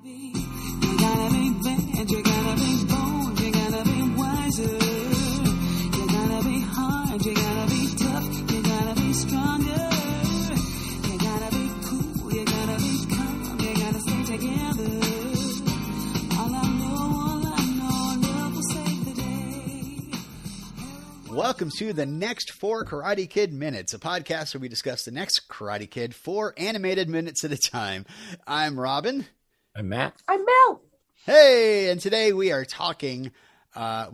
Welcome to the next 4 Karate Kid Minutes, a podcast where we discuss the next Karate Kid 4 animated minutes at a time. I'm Robin. I'm Matt. I'm Mel. Hey, and today we are talking,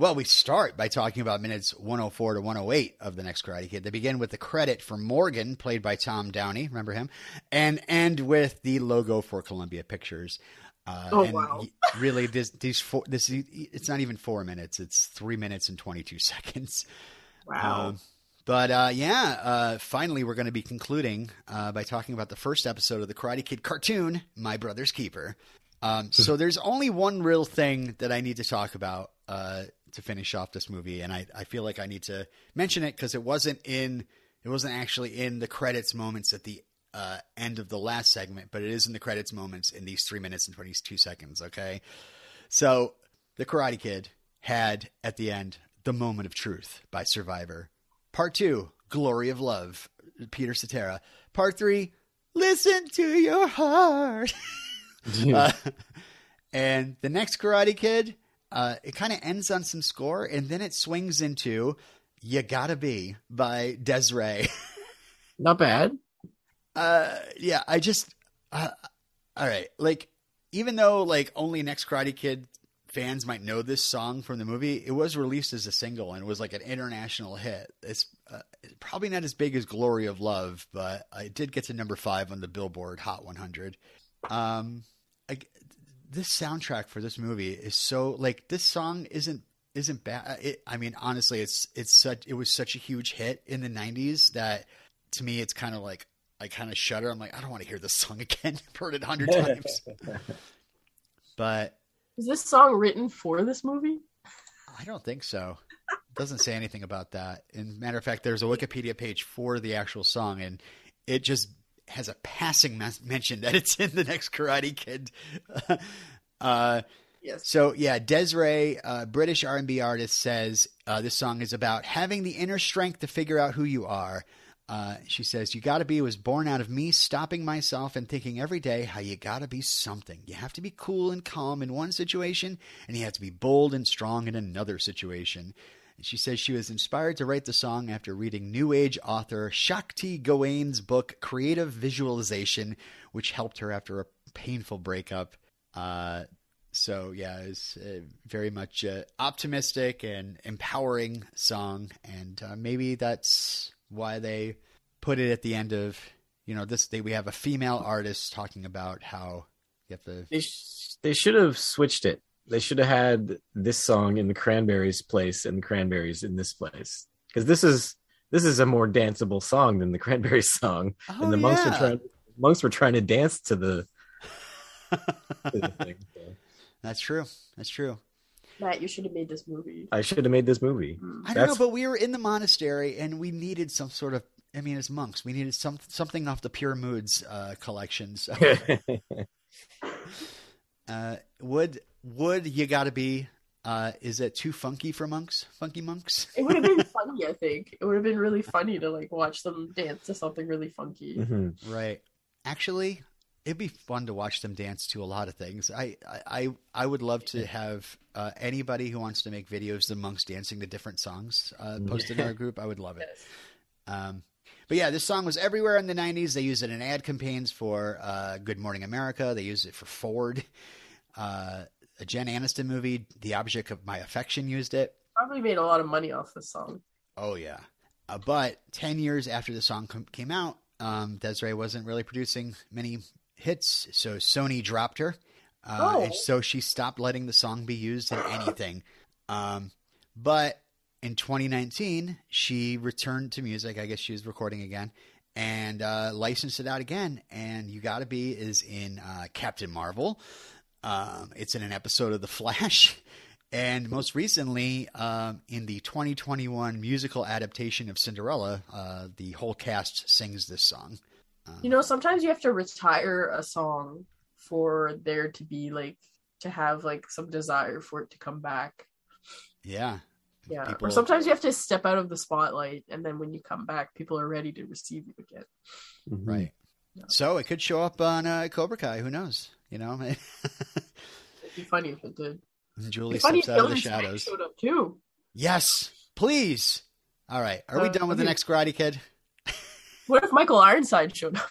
we start by talking about minutes 104 to 108 of the next Karate Kid. They begin with the credit for Morgan, played by Tom Downey, remember him, and end with the logo for Columbia Pictures. Wow. Really, this it's not even 4 minutes. It's 3 minutes and 22 seconds. Wow. Finally, we're going to be concluding by talking about the first episode of the Karate Kid cartoon, My Brother's Keeper. So there's only one real thing that I need to talk about to finish off this movie. And I feel like I need to mention it because it wasn't actually in the credits moments at the end of the last segment, but it is in the credits moments in these 3 minutes and 22 seconds. Okay. So the Karate Kid had at the end, The Moment of Truth by Survivor. Part 2, Glory of Love, Peter Cetera. Part 3, Listen to Your Heart. And the next Karate Kid, it kind of ends on some score and then it swings into You Gotta Be by Desiree. Not bad. All right. Like, even though only next Karate Kid fans might know this song from the movie, it was released as a single and it was like an international hit. It's probably not as big as Glory of Love, but it did get to number 5 on the Billboard Hot 100. This soundtrack for this movie is so this song isn't bad. Honestly, it was such a huge hit in the 90s that to me, it's kind of I kind of shudder. I'm like, I don't want to hear this song again. I've heard it 100 times. But is this song written for this movie? I don't think so. It doesn't say anything about that. And matter of fact, there's a Wikipedia page for the actual song, and it just has a passing mention that it's in the next Karate Kid. Yes. So yeah, Desiree, British R&B artist, says this song is about having the inner strength to figure out who you are. She says, You Gotta Be was born out of me stopping myself and thinking every day how you gotta be something. You have to be cool and calm in one situation, and you have to be bold and strong in another situation. And she says she was inspired to write the song after reading New Age author Shakti Gawain's book, Creative Visualization, which helped her after a painful breakup. It was very much optimistic and empowering song, and maybe that's why they put it at the end of, we have a female artist talking about how you have to. They should have switched it. They should have had this song in the Cranberries place and the Cranberries in this place, because this is a more danceable song than the Cranberries song. Oh, and the monks were trying to dance to the. to the thing, so. That's true. Matt, you should have made this movie. I should have made this movie. I don't know, but we were in the monastery and we needed some sort of, as monks, we needed something off the Pure Moods collection. So. Would You Gotta Be, is it too funky for monks? Funky monks? It would have been funny, I think. It would have been really funny to watch them dance to something really funky. Mm-hmm. Right. Actually, it'd be fun to watch them dance to a lot of things. I would love to have anybody who wants to make videos of monks dancing to different songs posted in our group. I would love it. This song was everywhere in the 90s. They used it in ad campaigns for Good Morning America. They used it for Ford. A Jen Aniston movie, The Object of My Affection, used it. Probably made a lot of money off this song. Oh, yeah. But 10 years after the song came out, Desiree wasn't really producing many hits, so Sony dropped her, and so she stopped letting the song be used in anything. But in 2019, she returned to music. I guess she was recording again and licensed it out again. And You Gotta Be is in Captain Marvel. It's in an episode of The Flash, and most recently in the 2021 musical adaptation of Cinderella, the whole cast sings this song. Sometimes you have to retire a song for there to be like, to have like some desire for it to come back. Yeah. Yeah. People... Or sometimes you have to step out of the spotlight, and then when you come back, people are ready to receive you again. Right. Yeah. So it could show up on Cobra Kai. Who knows? You know, it'd be funny if it did. Julie steps out of the shadows. Showed up too. Yes, please. All right. Are we done with The Next Karate Kid? What if Michael Ironside showed up?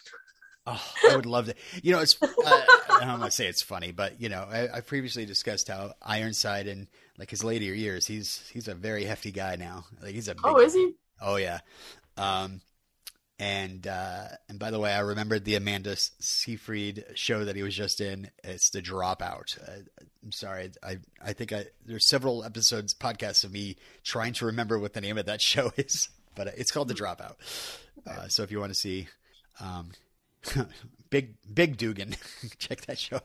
Oh, I would love that. You know, it's, I don't want to say it's funny, but you know, I previously discussed how Ironside and like his later years, he's a very hefty guy now. Like he's a big, oh, is he? Oh yeah. And by the way, I remembered the Amanda Seyfried show that he was just in. It's The Dropout. I'm sorry. I think there's several episodes, podcasts of me trying to remember what the name of that show is, but it's called The Dropout. So if you want to see, big Dugan, check that show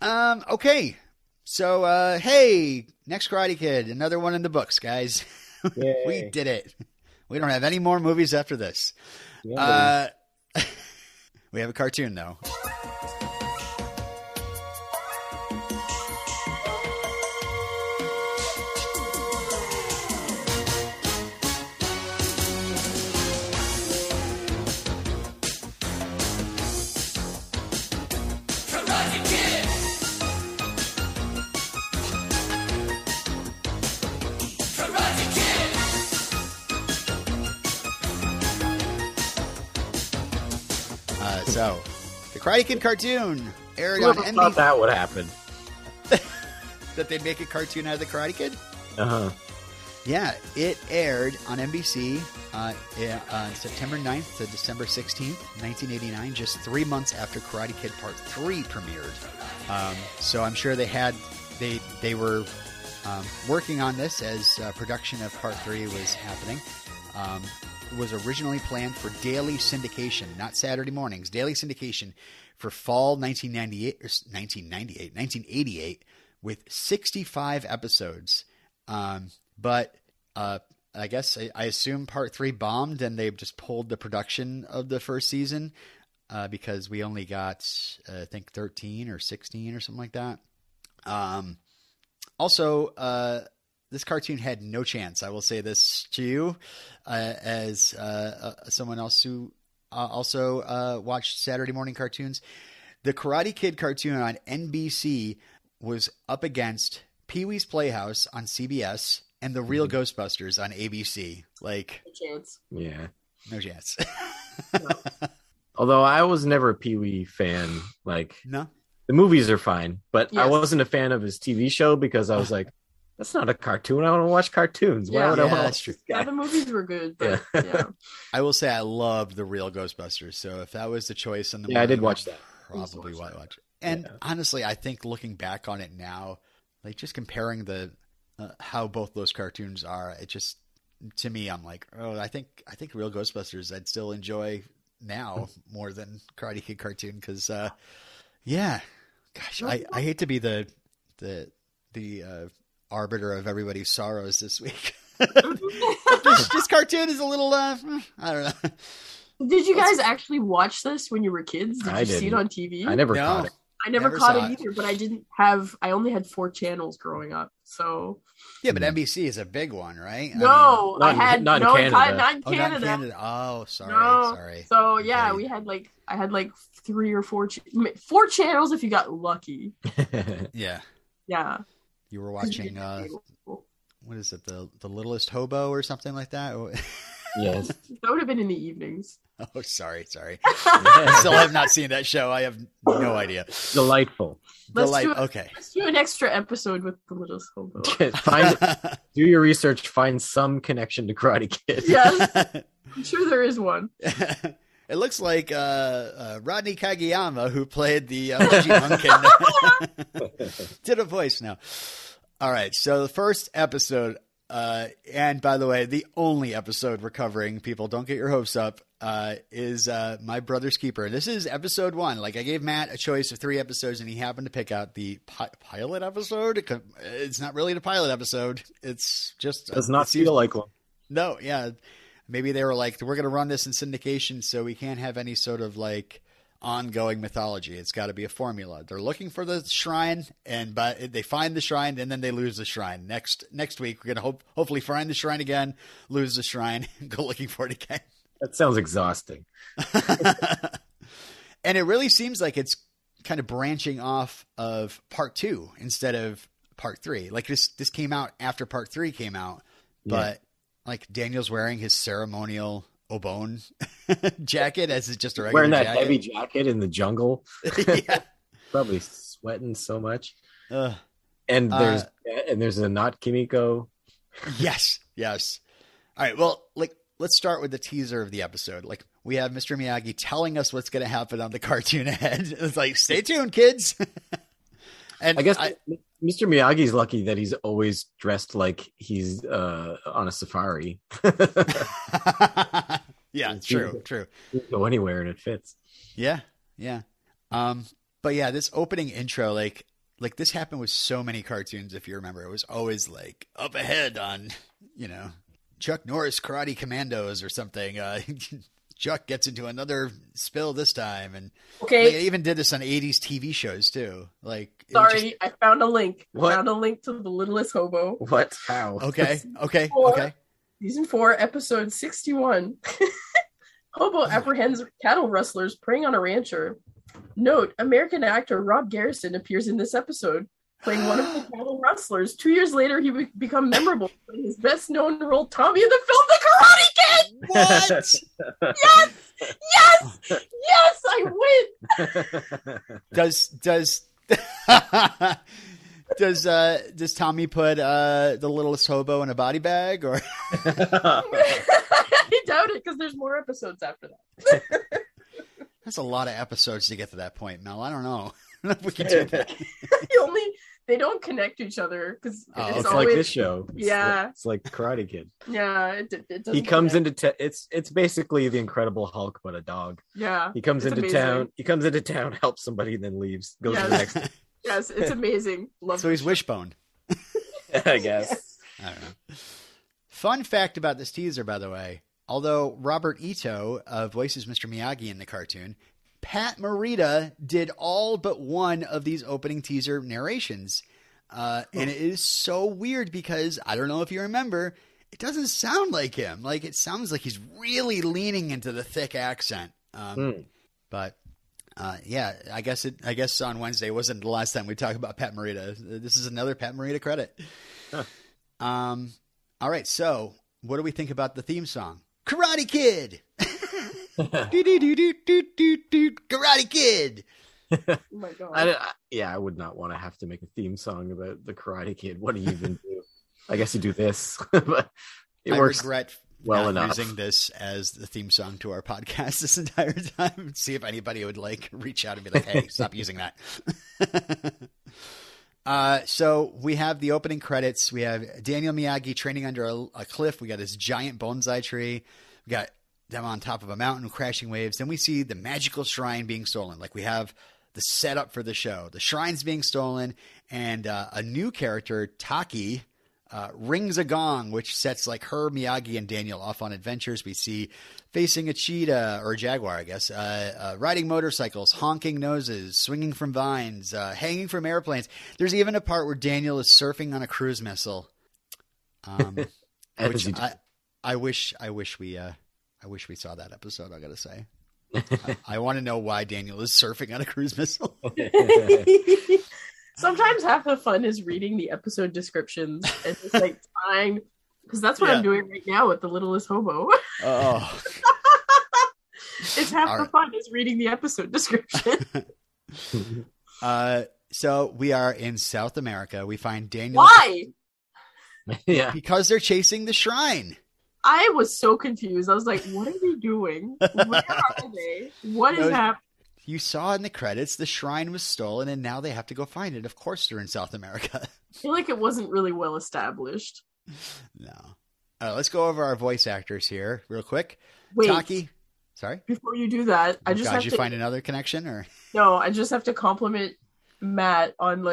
out. Okay. So, hey, Next Karate Kid, another one in the books, guys. We did it. We don't have any more movies after this. Yeah, we have a cartoon though. So, the Karate Kid cartoon aired on NBC. Thought that would happen. That they'd make a cartoon out of the Karate Kid? Uh-huh. Yeah, it aired on NBC September 9th to December 16th, 1989, just 3 months after Karate Kid Part 3 premiered. So I'm sure they were working on this as production of Part 3 was happening. Was originally planned for daily syndication, not Saturday mornings, daily syndication for fall 1988 with 65 episodes. But I guess I assume Part 3 bombed and they've just pulled the production of the first season because we only got, I think, 13 or 16 or something like that. This cartoon had no chance. I will say this to you as someone else who also watched Saturday morning cartoons. The Karate Kid cartoon on NBC was up against Pee-wee's Playhouse on CBS and The Real Ghostbusters on ABC. Like, no chance. Yeah. No chance. No. Although I was never a Pee-wee fan. Like, no. The movies are fine, but yes. I wasn't a fan of his TV show because I was like, that's not a cartoon. I want to watch cartoons. Why would I want to watch this guy? Yeah, the movies were good. But yeah. I will say I love The Real Ghostbusters. So if that was the choice in the movie, I did watch that. Probably why I watch it. And honestly, I think looking back on it now, like just comparing the how both those cartoons are, it just to me, I'm like, oh, I think Real Ghostbusters I'd still enjoy now more than Karate Kid cartoon because, gosh, I hate to be the arbiter of everybody's sorrows this week. this cartoon is a little I don't know. Did you guys actually watch this when you were kids? Did you see it on TV? I never caught it. I never caught it either, but I only had 4 channels growing up. So yeah, but NBC is a big one, right? No, not in Canada. Oh, sorry. So yeah, we had I had 3 or 4 4 channels if you got lucky. Yeah. Yeah. You were watching, what is it, the Littlest Hobo or something like that? Yes. That would have been in the evenings. Oh, sorry. I still have not seen that show. I have no idea. Delightful. Let's do an extra episode with the Littlest Hobo. Do your research. Find some connection to Karate Kid. Yes, I'm sure there is one. It looks like Rodney Kageyama, who played the Munkin, did a voice now. All right. So the first episode, and by the way, the only episode we're covering, people, don't get your hopes up, is My Brother's Keeper. This is episode 1. Like I gave Matt a choice of 3 episodes, and he happened to pick out the pilot episode. It's not really the pilot episode. It's just does not feel like one. No. Yeah. Maybe they were like, we're going to run this in syndication so we can't have any sort of like ongoing mythology. It's got to be a formula. They're looking for the shrine, but they find the shrine, and then they lose the shrine. Next week, we're going to hopefully find the shrine again, lose the shrine, go looking for it again. That sounds exhausting. And it really seems like it's kind of branching off of part two instead of part three. Like this came out after part three came out, but like Daniel's wearing his ceremonial Obon jacket as it's just a regular jacket. Wearing that heavy jacket in the jungle. Yeah. Probably sweating so much. And there's a not Kumiko. Yes. All right. Well, let's start with the teaser of the episode. Like, we have Mr. Miyagi telling us what's going to happen on the cartoon ahead. It's like, stay tuned, kids. And I guess Mr. Miyagi's lucky that he's always dressed like he's on a safari. Yeah, true. You can go anywhere and it fits. Yeah. But yeah, this opening intro, like this happened with so many cartoons. If you remember, it was always like up ahead on, Chuck Norris Karate Commandos or something. Chuck gets into another spill this time, and they even did this on 80s TV shows too. I found a link. What? I found a link to The Littlest Hobo. What? How? Okay. Season 4, Season 4, episode 61. Hobo apprehends cattle rustlers preying on a rancher. Note: American actor Rob Garrison appears in this episode, playing one of the cattle rustlers. 2 years later, he would become memorable, playing his best-known role, Tommy, in the film The Karate Kid. What? Yes! I win. Does Tommy put the Littlest Hobo in a body bag? Or I doubt it, because there's more episodes after that. That's a lot of episodes to get to that point, Mel. I don't know. If we can do that. They don't connect each other because it's always like this show. It's like Karate Kid. Yeah, it doesn't. He comes into it's basically the Incredible Hulk but a dog. Yeah, he comes into town. He comes into town, helps somebody, and then leaves. Goes to the next. Yes, it's amazing. Love. So he's Wishbone. I guess. Yeah. I don't know. Fun fact about this teaser, by the way. Although Robert Ito voices Mr. Miyagi in the cartoon, Pat Morita did all but one of these opening teaser narrations. And it is so weird because I don't know if you remember, it doesn't sound like him. Like, it sounds like he's really leaning into the thick accent. But I guess on Wednesday wasn't the last time we talked about Pat Morita. This is another Pat Morita credit. Huh. All right. So what do we think about the theme song? Karate Kid. Karate Kid. Oh my God. I would not want to have to make a theme song about the Karate Kid. What do you even do? I guess you do this, but it works well enough. Using this as the theme song to our podcast this entire time. See if anybody would reach out and be like, "Hey, stop using that." So we have the opening credits. We have Daniel Miyagi training under a cliff. We got this giant bonsai tree. We got them on top of a mountain, crashing waves. Then we see the magical shrine being stolen. Like, we have the setup for the show. The shrine's being stolen, and a new character, Taki, rings a gong, which sets her, Miyagi, and Daniel off on adventures. We see facing a cheetah, or a jaguar, I guess, riding motorcycles, honking noses, swinging from vines, hanging from airplanes. There's even a part where Daniel is surfing on a cruise missile. Which I wish we saw that episode, I got to say. I want to know why Daniel is surfing on a cruise missile. Sometimes half the fun is reading the episode descriptions and just time, because that's what I'm doing right now with The Littlest Hobo. Oh. It's half the fun is reading the episode description. So we are in South America. We find Daniel. Why? Because they're chasing the shrine. I was so confused. I was like, what are they doing? Where are they? What is happening? You saw in the credits, the shrine was stolen, and now they have to go find it. Of course they're in South America. I feel like it wasn't really well established. No. Let's go over our voice actors here real quick. Wait. Taki. Sorry? Before you do that, did you find another connection? Or no, I just have to compliment Matt on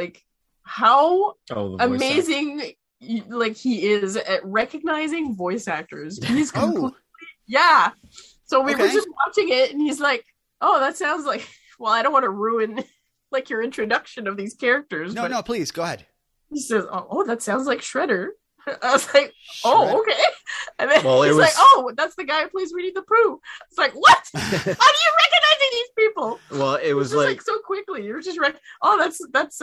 how amazing... he is at recognizing voice actors. He's completely... So we were just watching it, and he's like, Oh, that sounds like, well, I don't want to ruin like your introduction of these characters. No, no, please go ahead. He says, oh, that sounds like Shredder. I was like, oh, okay. And then well, he's like, oh, that's the guy who plays Winnie the Pooh. It's like, what? How do you recognize these people? Well, it was like so quickly. You were just like, oh, that's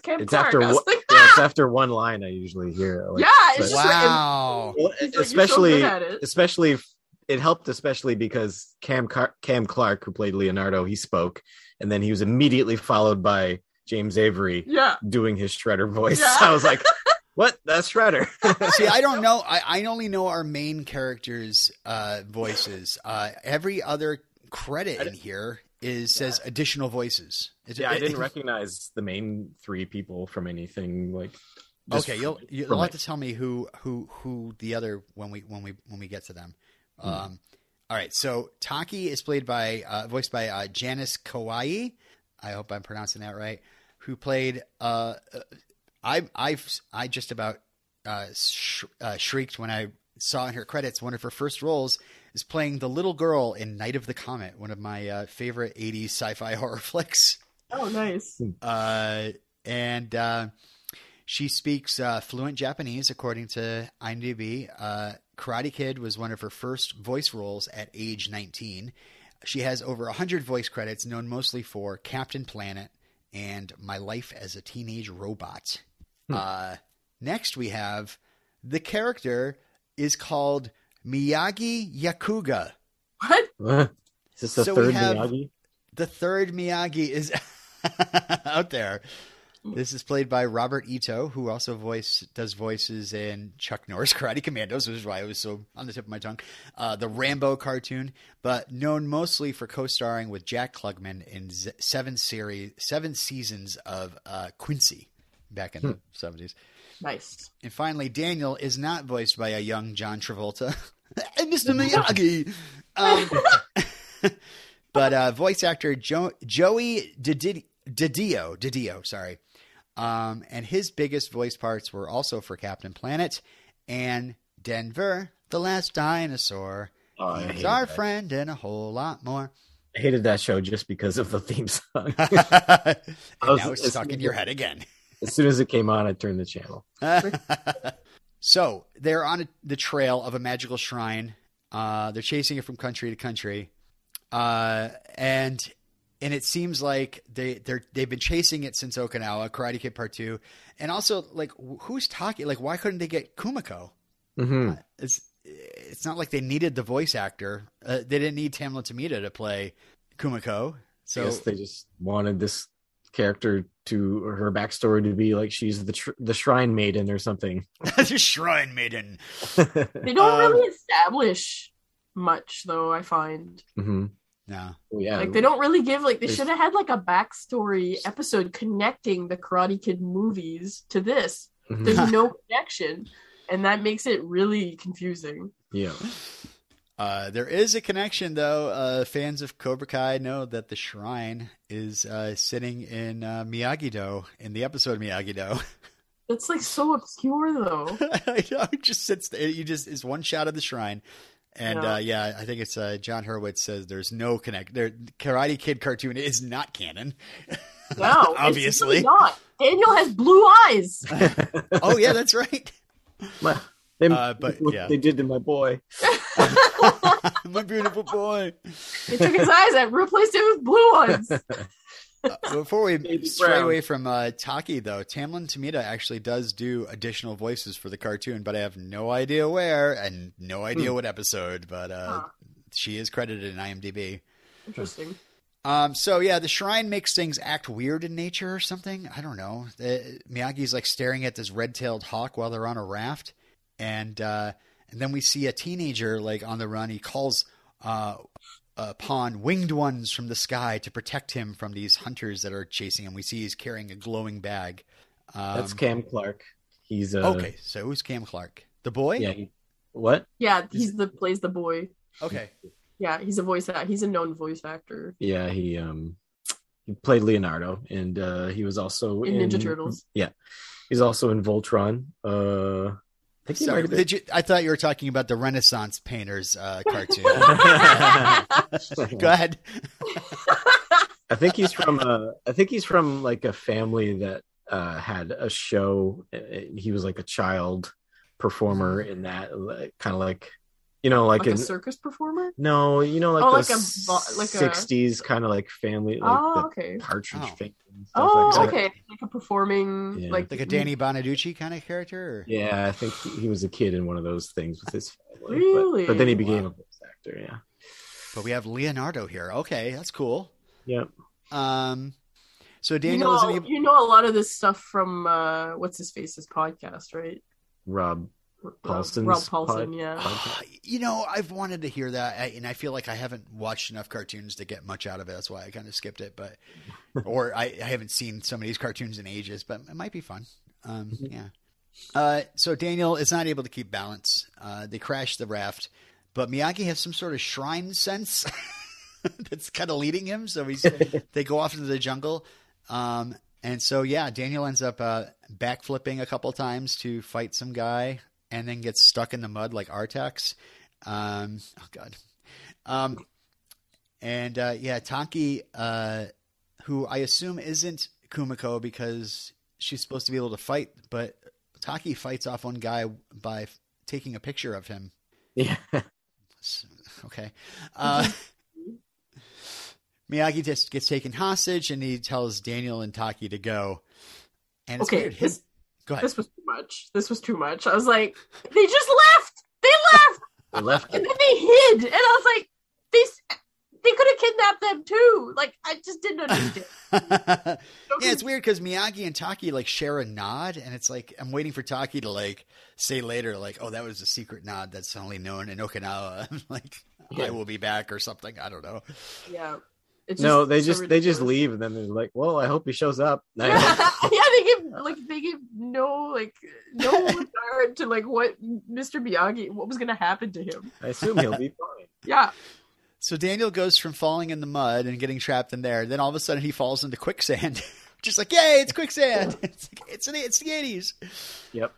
Cam Clark. After it's after one line I usually hear. Like, yeah, it's just wow. Like, and, well, especially it helped, especially because Cam Clark, who played Leonardo, he spoke, and then he was immediately followed by James Avery, doing his Shredder voice. Yeah. I was like. What? That's Shredder. See, I don't know. I only know our main characters' voices. Every other credit in here says additional voices. I didn't recognize the main three people from anything. Like, okay, you'll have to tell me who the other when we get to them. Mm-hmm. All right. So Taki is voiced by Janice Kawai. I hope I'm pronouncing that right. Who played? I just about shrieked when I saw in her credits one of her first roles is playing the little girl in Night of the Comet, one of my favorite 80s sci-fi horror flicks. Oh, nice. And she speaks fluent Japanese, according to IMDb. Karate Kid was one of her first voice roles at age 19. She has over 100 voice credits, known mostly for Captain Planet and My Life as a Teenage Robot. Next we have the character is called Miyagi Yakuga. What? Is this the third Miyagi? The third Miyagi is out there. This is played by Robert Ito, who also does voices in Chuck Norris Karate Commandos, which is why it was so on the tip of my tongue. The Rambo cartoon, but known mostly for co-starring with Jack Klugman in seven seasons of Quincy back in the 70s. Nice. And finally, Daniel is not voiced by a young John Travolta. Mr. Miyagi. But voice actor Joey Didio, sorry. And his biggest voice parts were also for Captain Planet and Denver, the Last Dinosaur. Oh, He's Our Friend and a whole lot more. I hated that show just because of the theme song. Now it's stuck in your head again. As soon as it came on, I turned the channel. So they're on the trail of a magical shrine. They're chasing it from country to country. And it seems like they've been chasing it since Okinawa, Karate Kid Part 2. And also, like, who's talking? Like, why couldn't they get Kumiko? Mm-hmm. It's not like they needed the voice actor. They didn't need Tamlyn Tomita to play Kumiko. So I guess they just wanted this character to her backstory to be like she's the shrine maiden or something. The shrine maiden. They don't really establish much, though, I find. Mm-hmm. No. Yeah. Like they don't really give like they should have had like a backstory episode connecting the Karate Kid movies to this. Mm-hmm. There's no connection, and that makes it really confusing. Yeah. There is a connection though. Fans of Cobra Kai know that the shrine is sitting in Miyagi-Do in the episode Miyagi-Do. That's like so obscure though. I know, it just sits there. You just is one shot of the shrine. And I think it's John Hurwitz says there's no connect. There, Karate Kid cartoon is not canon. No, obviously it's really not. Daniel has blue eyes. Oh yeah, that's right. They did to my boy, my beautiful boy. They took his eyes and replaced it with blue ones. Before we stray away from Taki, though, Tamlyn Tomita actually does do additional voices for the cartoon, but I have no idea where and no idea what episode, but she is credited in IMDb. Interesting. The shrine makes things act weird in nature or something. I don't know. Miyagi's like staring at this red-tailed hawk while they're on a raft, and then we see a teenager like on the run. He calls... upon winged ones from the sky to protect him from these hunters that are chasing him. We see he's carrying a glowing bag. That's Cam Clark. He's okay. So who's Cam Clark? The boy? Yeah. What? Yeah, plays the boy. Okay. Yeah, he's a voice actor. He's a known voice actor. Yeah, he played Leonardo, and he was also in Ninja Turtles. Yeah, he's also in Voltron. I think Sorry, did you, I thought you were talking about the Renaissance painters cartoon. Go ahead. I think he's from like a family that had a show. He was like a child performer in that, kind of like, you know, like a circus performer. No, you know, like like '60s kind of like family. Like Partridge Family. Like a performing, like a Danny Bonaducci kind of character. Or... Yeah, I think he was a kid in one of those things with his family. Really? But then he became a voice actor. Yeah. But we have Leonardo here. Okay, that's cool. Yep. So Daniel, you know a lot of this stuff from what's his face's podcast, right? Rob Paulson, you know, I've wanted to hear that, and I feel like I haven't watched enough cartoons to get much out of it. That's why I kind of skipped it, but or I haven't seen some of these cartoons in ages, but it might be fun. So Daniel is not able to keep balance. They crash the raft, but Miyagi has some sort of shrine sense that's kind of leading him, so they go off into the jungle. And so, yeah, Daniel ends up backflipping a couple times to fight some guy and then gets stuck in the mud like Artax. Taki, who I assume isn't Kumiko because she's supposed to be able to fight, but Taki fights off one guy by taking a picture of him. Yeah. Okay. Miyagi just gets taken hostage, and he tells Daniel and Taki to go. And it's weird. Go ahead. This was too much. I was like, they just left. They left. And then they hid. And I was like, they could have kidnapped them too. Like, I just didn't understand. It's weird because Miyagi and Taki like share a nod, and it's like I'm waiting for Taki to like say later, like, "Oh, that was a secret nod that's only known in Okinawa." I'm like, "I will be back" or something. I don't know. Yeah. They just leave, and then they're like, "Well, I hope he shows up." They give no regard to like what Mr. Miyagi, what was going to happen to him. I assume he'll be fine. Yeah. So Daniel goes from falling in the mud and getting trapped in there, then all of a sudden he falls into quicksand. Just like, yay, it's quicksand! It's the 80s. Yep.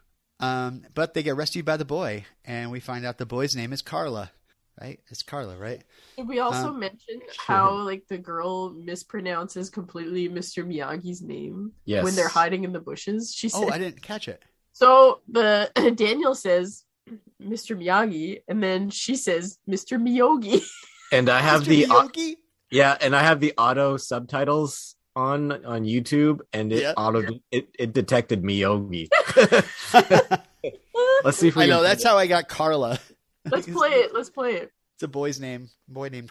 But they get rescued by the boy, and we find out the boy's name is Carla. Right? It's Carla, right? Did we also mention how like the girl mispronounces completely Mr. Miyagi's name when they're hiding in the bushes? She said, I didn't catch it. So the Daniel says Mr. Miyagi, and then she says Mr. Miyogi. And I have the auto subtitles on YouTube, and it detected Miyogi. Let's see if we that's how I got Carla. Let's play it. It's a boy named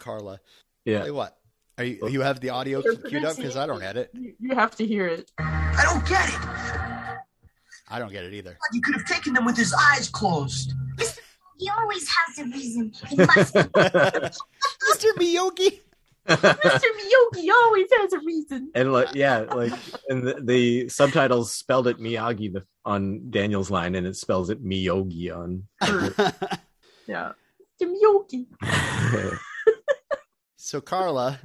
Carla. Yeah. Play what? You have the audio queued up? Because I don't edit. You have to hear it. I don't get it. I don't get it either. You could have taken them with his eyes closed. He always has a reason. He must. Mr. Miyagi. Mr. Miyagi always has a reason. And the subtitles spelled it Miyagi on Daniel's line, and it spells it Miyagi on. Yeah. So Carla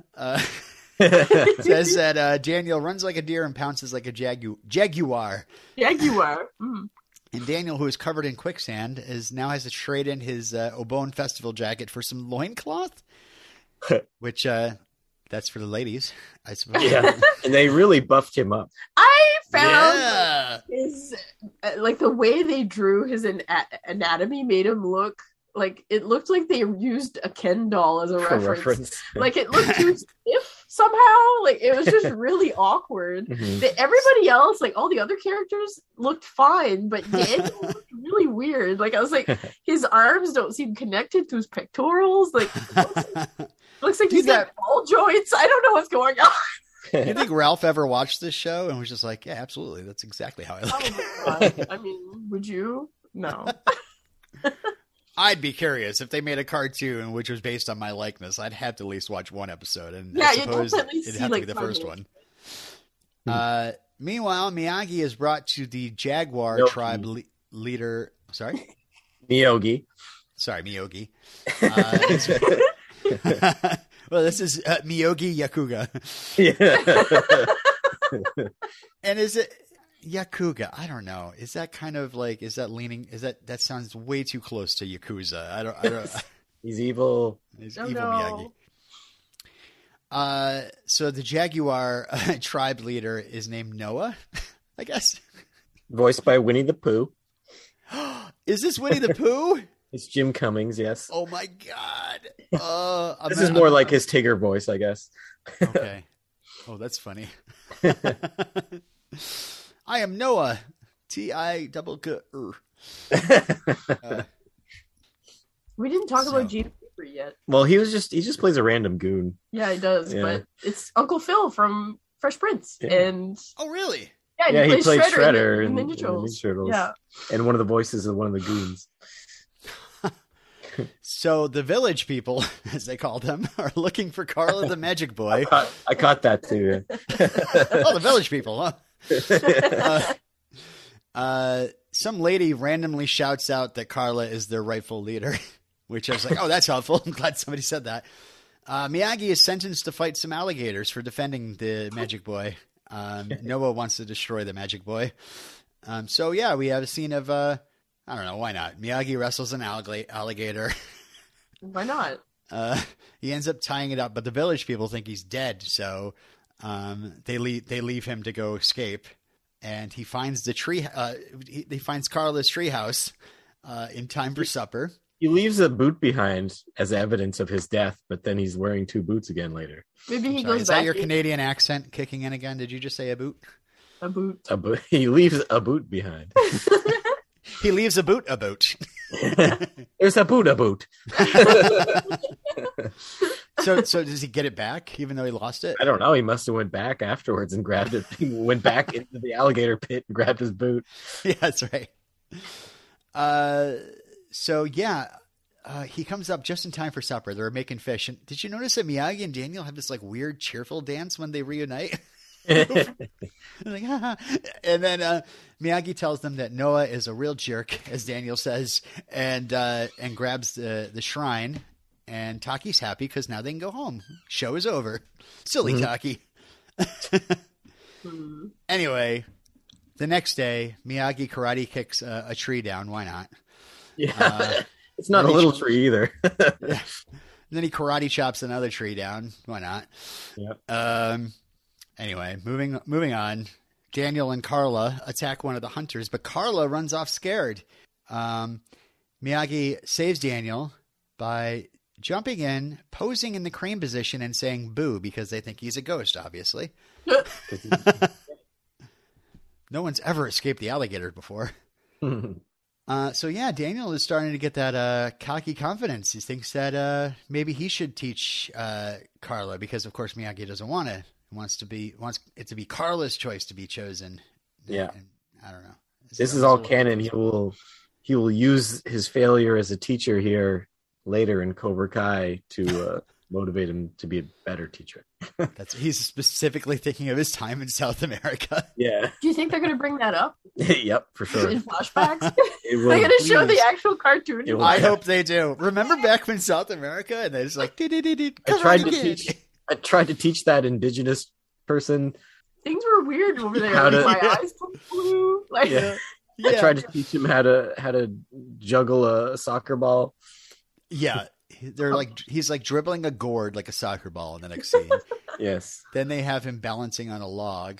says that Daniel runs like a deer and pounces like a jaguar. Jaguar. Mm. And Daniel, who is covered in quicksand, now has to trade in his Obon Festival jacket for some loincloth, which that's for the ladies, I suppose. Yeah. And they really buffed him up. I found his the way they drew his anatomy made him look like, it looked like they used a Ken doll as a reference. Like, it looked too stiff somehow. Like, it was just really awkward. Mm-hmm. Everybody else, like all the other characters, looked fine, but Daniel looked really weird. Like, I was like, his arms don't seem connected to his pectorals. Like, looks like he's got ball joints. I don't know what's going on. You think Ralph ever watched this show and was just like, yeah, absolutely, that's exactly how I look. I mean, would you? No. I'd be curious if they made a cartoon which was based on my likeness. I'd have to at least watch one episode, and I suppose it'd have to be the first one. Meanwhile, Miyagi is brought to the Jaguar tribe leader. Sorry, Miyagi. Sorry, Miyagi. Well, this is Miyagi Yakuga. Yeah. And is it? Yakuga, I don't know. Is that kind of like, is that leaning, is that, that sounds way too close to Yakuza. I don't He's evil. He's evil Miyagi. So the Jaguar tribe leader is named Noah, I guess. Voiced by Winnie the Pooh. Is this Winnie the Pooh? It's Jim Cummings, yes. Oh my God. This is more like his Tigger voice, I guess. Okay. Oh, that's funny. I am Noah. T-I-double-K-R. We didn't talk about Gene Cooper yet. Well, he just plays a random goon. Yeah, he does. Yeah. But it's Uncle Phil from Fresh Prince. Yeah. And oh, really? Yeah, he played Shredder in the Ninja Turtles. Yeah. And one of the voices of one of the goons. So the village people, as they call them, are looking for Carla the Magic Boy. I caught that too. Oh, the village people, huh? Some lady randomly shouts out that Carla is their rightful leader, which I was like, oh, that's helpful. I'm glad somebody said that. Miyagi is sentenced to fight some alligators for defending the Magic Boy. Noah wants to destroy the Magic Boy. So yeah, we have a scene of... I don't know. Why not? Miyagi wrestles an alligator. Why not? He ends up tying it up, but the village people think he's dead. So they leave him to go escape. And he finds the tree. He finds Carla's treehouse in time for supper. He leaves a boot behind as evidence of his death, but then he's wearing two boots again later. Maybe he goes back. Is that your Canadian accent kicking in again? Did you just say a boot? A boot. A boot. He leaves a boot behind. He leaves a boot about. There's a boot about. So does he get it back, even though he lost it? I don't know. He must have went back afterwards and grabbed it. He went back into the alligator pit and grabbed his boot. Yeah, that's right. He comes up just in time for supper. They're making fish. And did you notice that Miyagi and Daniel have this like weird cheerful dance when they reunite? Like, ah. And then Miyagi tells them that Noah is a real jerk, as Daniel says, and grabs the shrine. And Taki's happy because now they can go home. Show is over. Silly Taki. Anyway, the next day, Miyagi karate kicks a tree down. Why not? Yeah, it's not a little tree either. Yeah. Then he karate chops another tree down. Why not? Yep. Anyway, moving on. Daniel and Carla attack one of the hunters, but Carla runs off scared. Miyagi saves Daniel by jumping in, posing in the crane position, and saying boo, because they think he's a ghost, obviously. No one's ever escaped the alligator before. Daniel is starting to get that cocky confidence. He thinks that maybe he should teach Carla, because, of course, Miyagi doesn't want to. Wants it to be Carla's choice to be chosen. Yeah, and I don't know. This is all canon. He will use his failure as a teacher here later in Cobra Kai to motivate him to be a better teacher. He's specifically thinking of his time in South America. Yeah. Do you think they're going to bring that up? Yep, for sure. In flashbacks, they're going to show the actual cartoon. I hope they do. Remember back when South America, and they're just like, I tried to teach. I tried to teach that indigenous person. Things were weird over there. My eyes blew. I tried to teach him how to juggle a soccer ball. Yeah, they're like he's like dribbling a gourd like a soccer ball in the next scene. Yes. Then they have him balancing on a log,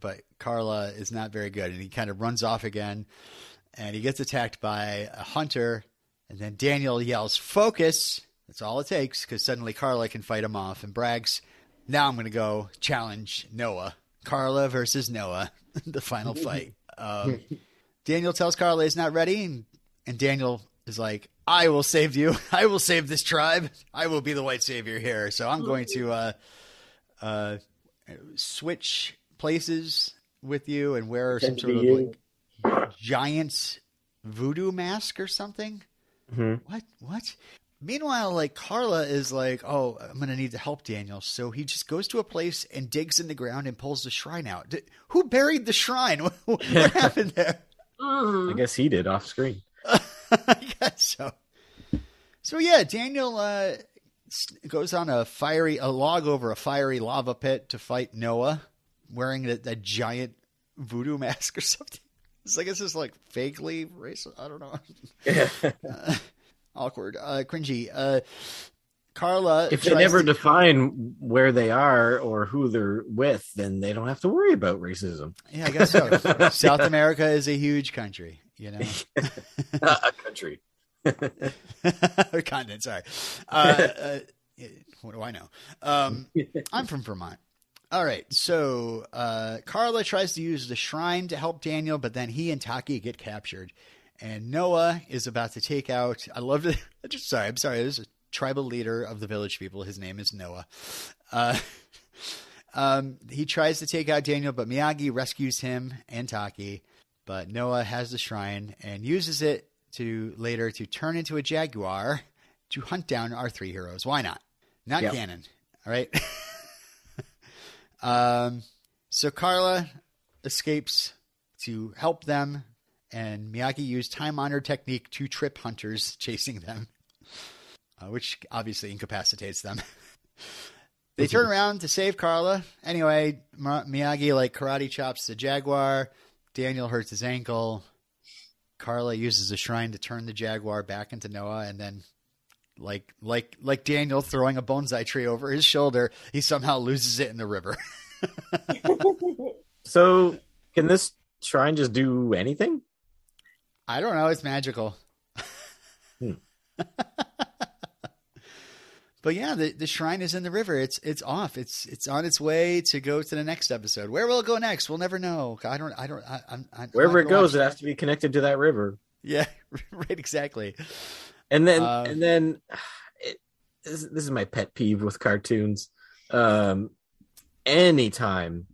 but Carla is not very good, and he kind of runs off again, and he gets attacked by a hunter, and then Daniel yells, "Focus!" That's all it takes, because suddenly Carla can fight him off and brags, now I'm going to go challenge Noah. Carla versus Noah, the final fight. Daniel tells Carla he's not ready, and Daniel is like, I will save you. I will save this tribe. I will be the white savior here. So I'm going to switch places with you and wear some sort of like, giant voodoo mask or something. Mm-hmm. What? Meanwhile, like Carla is like, oh, I'm going to need to help Daniel. So he just goes to a place and digs in the ground and pulls the shrine out. Who buried the shrine? What happened there? I guess he did off screen. I guess so. So yeah, Daniel goes on a log over a fiery lava pit to fight Noah, wearing that giant voodoo mask or something. It's like, it's just like vaguely racist. I don't know. Awkward. Cringy. Carla. If they never define where they are or who they're with, then they don't have to worry about racism. Yeah, I guess so. South America is a huge country, you know. A country. Or continent, sorry. What do I know? I'm from Vermont. All right, so Carla tries to use the shrine to help Daniel, but then he and Taki get captured. And Noah is about to take out – I love it. I'm sorry. There's a tribal leader of the village people. His name is Noah. He tries to take out Daniel, but Miyagi rescues him and Taki. But Noah has the shrine and uses it to later to turn into a jaguar to hunt down our three heroes. Why not? Not yep. Canon. All right. So Carla escapes to help them, and Miyagi used time-honored technique to trip hunters chasing them, which obviously incapacitates them. They turn around to save Carla. Anyway, Miyagi like karate chops the jaguar. Daniel hurts his ankle. Carla uses a shrine to turn the jaguar back into Noah, and then like Daniel throwing a bonsai tree over his shoulder, he somehow loses it in the river. So can this shrine just do anything? I don't know. It's magical. But yeah, the shrine is in the river. It's off. It's on its way to go to the next episode. Where will it go next? We'll never know. Wherever it goes, it has to be connected to that river. Yeah, right. Exactly. And then this is my pet peeve with cartoons. Anytime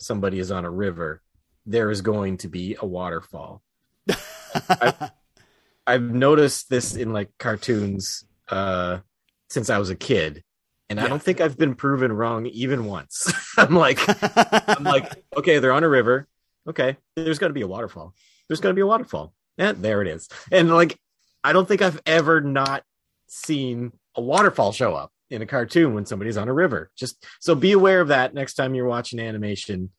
somebody is on a river, there is going to be a waterfall. I've noticed this in like cartoons since I was a kid, and yeah. I don't think I've been proven wrong even once. I'm like, okay, they're on a river. Okay, there's going to be a waterfall. Yeah, there it is. And like, I don't think I've ever not seen a waterfall show up in a cartoon when somebody's on a river. Just so be aware of that next time you're watching animation,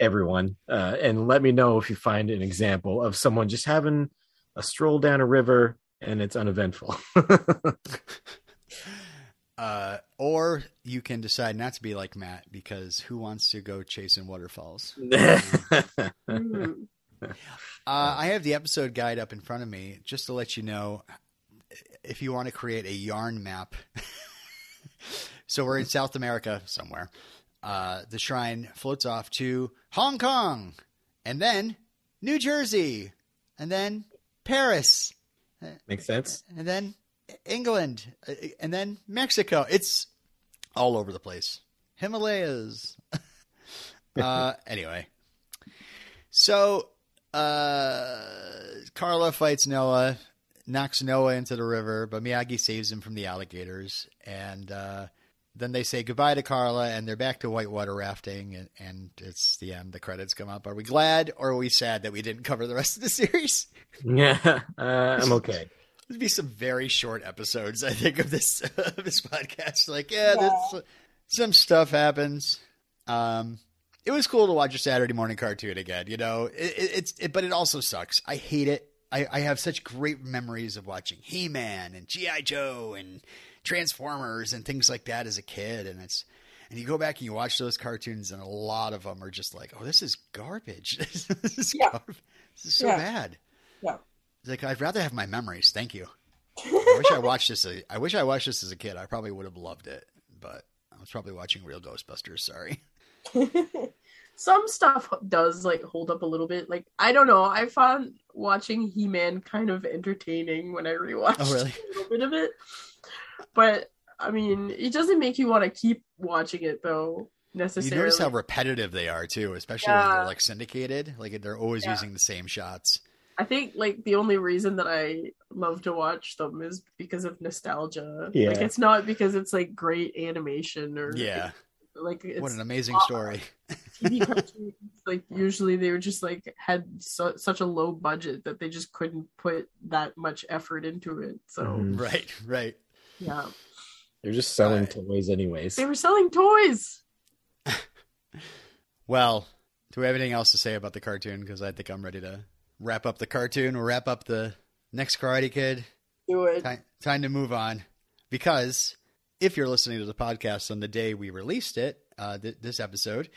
everyone. And let me know if you find an example of someone just having a stroll down a river and it's uneventful. Or you can decide not to be like Matt, because who wants to go chasing waterfalls? I have the episode guide up in front of me just to let you know if you want to create a yarn map. So we're in South America somewhere. The shrine floats off to Hong Kong, and then New Jersey, and then Paris. Makes sense. And then England, and then Mexico. It's all over the place. Himalayas. Anyway. So... Carla fights Noah, knocks Noah into the river, but Miyagi saves him from the alligators. And then they say goodbye to Carla, and they're back to whitewater rafting. And it's the end. The credits come up. Are we glad or are we sad that we didn't cover the rest of the series? Yeah, I'm okay. There'd be some very short episodes, I think, of this this podcast. Like, yeah. Some stuff happens. It was cool to watch a Saturday morning cartoon again, you know, but it also sucks. I hate it. I have such great memories of watching He-Man and G.I. Joe and Transformers and things like that as a kid. And you go back and you watch those cartoons, and a lot of them are just like, oh, this is garbage. This is garbage. This is so bad. Yeah. It's like, I'd rather have my memories. Thank you. I wish I watched this as a kid. I probably would have loved it, but I was probably watching Real Ghostbusters. Sorry. Some stuff does like hold up a little bit. Like, I don't know, I found watching He-Man kind of entertaining when I rewatched a little bit of it. But I mean, it doesn't make you want to keep watching it though necessarily. You notice how repetitive they are too, especially when they're like syndicated. Like, they're always using the same shots. I think like the only reason that I love to watch them is because of nostalgia. Yeah. Like, it's not because it's like great animation or like, it's what an amazing story. TV cartoons, like, usually they were just like had such a low budget that they just couldn't put that much effort into it. So right, yeah, they're just selling toys anyways. They were selling toys. Well, Do we have anything else to say about the cartoon? Because I think I'm ready to wrap up the cartoon. We'll wrap up the Next Karate Kid. Do it. Time to move on. Because if you're listening to the podcast on the day we released it, this episode,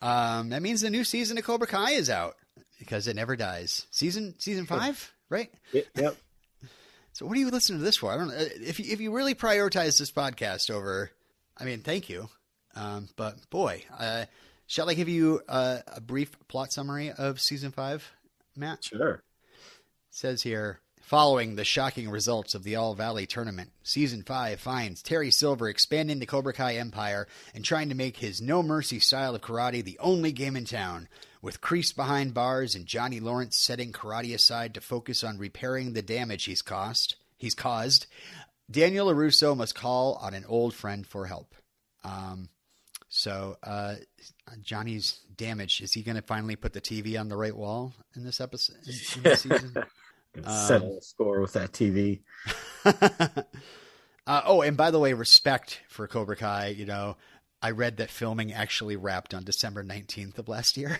that means the new season of Cobra Kai is out. Because it never dies. Season 5, right? Yep. So what are you listening to this for? I don't know. If you really prioritize this podcast over, I mean, thank you. But boy, shall I give you a brief plot summary of season 5, Matt? Sure. It says here, following the shocking results of the All Valley tournament, season 5 finds Terry Silver expanding the Cobra Kai empire and trying to make his no mercy style of karate the only game in town. With Kreese behind bars and Johnny Lawrence setting karate aside to focus on repairing the damage he's caused, Daniel LaRusso must call on an old friend for help. So Johnny's damage, is he going to finally put the TV on the right wall in this episode? In this season? Settle a score with that TV. And by the way, respect for Cobra Kai. You know, I read that filming actually wrapped on December 19th of last year.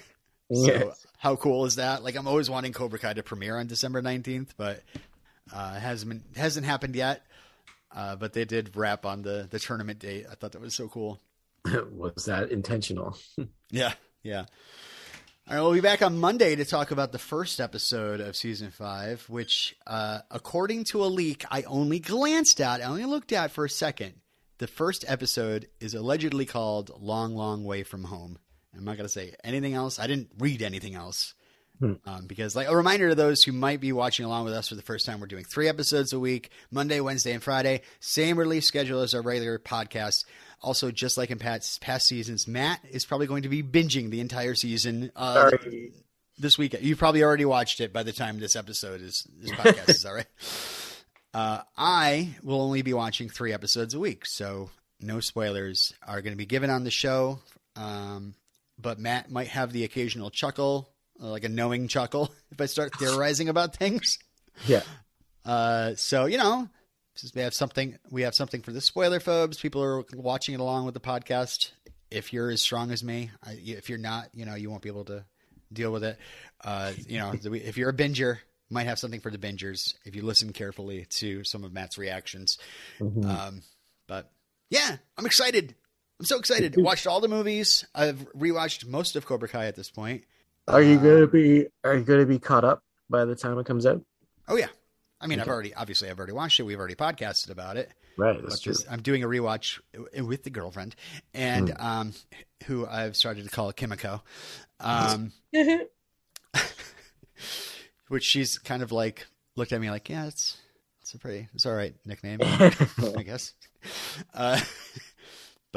So How cool is that? Like, I'm always wanting Cobra Kai to premiere on December 19th, but it hasn't happened yet. But they did wrap on the tournament date. I thought that was so cool. Was that intentional? Yeah. All right, we'll be back on Monday to talk about the first episode of season 5, which, according to a leak I only looked at for a second. The first episode is allegedly called Long, Long Way From Home. I'm not going to say anything else. I didn't read anything else because, like, a reminder to those who might be watching along with us for the first time, we're doing 3 episodes a week, Monday, Wednesday, and Friday. Same release schedule as our regular podcast. Also, just like in past seasons, Matt is probably going to be binging the entire season this weekend. You probably already watched it by the time this episode is – this podcast is, all right? I will only be watching 3 episodes a week, so no spoilers are going to be given on the show. But Matt might have the occasional chuckle, like a knowing chuckle, if I start theorizing about things. Yeah. So, you know, since we have something for the spoiler phobes. People are watching it along with the podcast. If you're as strong as me, if you're not, you know, you won't be able to deal with it. You know, if you're a binger, might have something for the bingers if you listen carefully to some of Matt's reactions. Mm-hmm. But yeah, I'm excited. I'm so excited. I watched all the movies. I've rewatched most of Cobra Kai at this point. Are you gonna be caught up by the time it comes out? Oh yeah. I mean, okay. I've already watched it. We've already podcasted about it. Right. That's true. I'm doing a rewatch with the girlfriend and who I've started to call Kumiko. Which she's kind of like looked at me like, yeah, it's a pretty, it's all right nickname, I guess.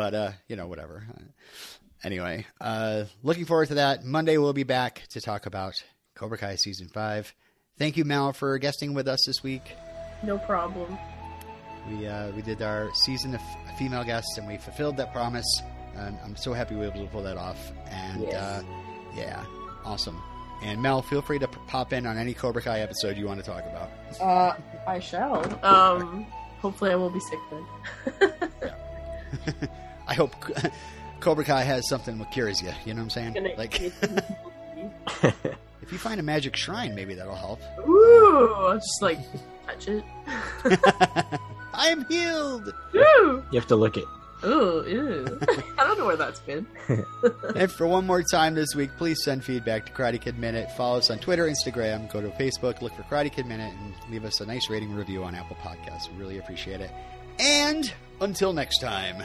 But you know, whatever. Anyway, looking forward to that. Monday we'll be back to talk about Cobra Kai season 5. Thank you, Mal, for guesting with us this week. No problem. We did our season of female guests and we fulfilled that promise. And I'm so happy we were able to pull that off. And yeah, awesome. And Mel, feel free to pop in on any Cobra Kai episode you want to talk about. I shall. Hopefully I will be sick then. I hope Cobra Kai has something that cures you. You know what I'm saying? Like, if you find a magic shrine, maybe that'll help. Ooh, I'll just like touch it. I'm healed. Ooh. You have to lick it. Ooh, ew. I don't know where that's been. And for one more time this week, please send feedback to Karate Kid Minute. Follow us on Twitter, Instagram, go to Facebook, look for Karate Kid Minute, and leave us a nice rating review on Apple Podcasts. We really appreciate it. And until next time,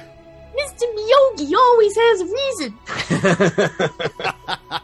Mr. Miyagi always has a reason.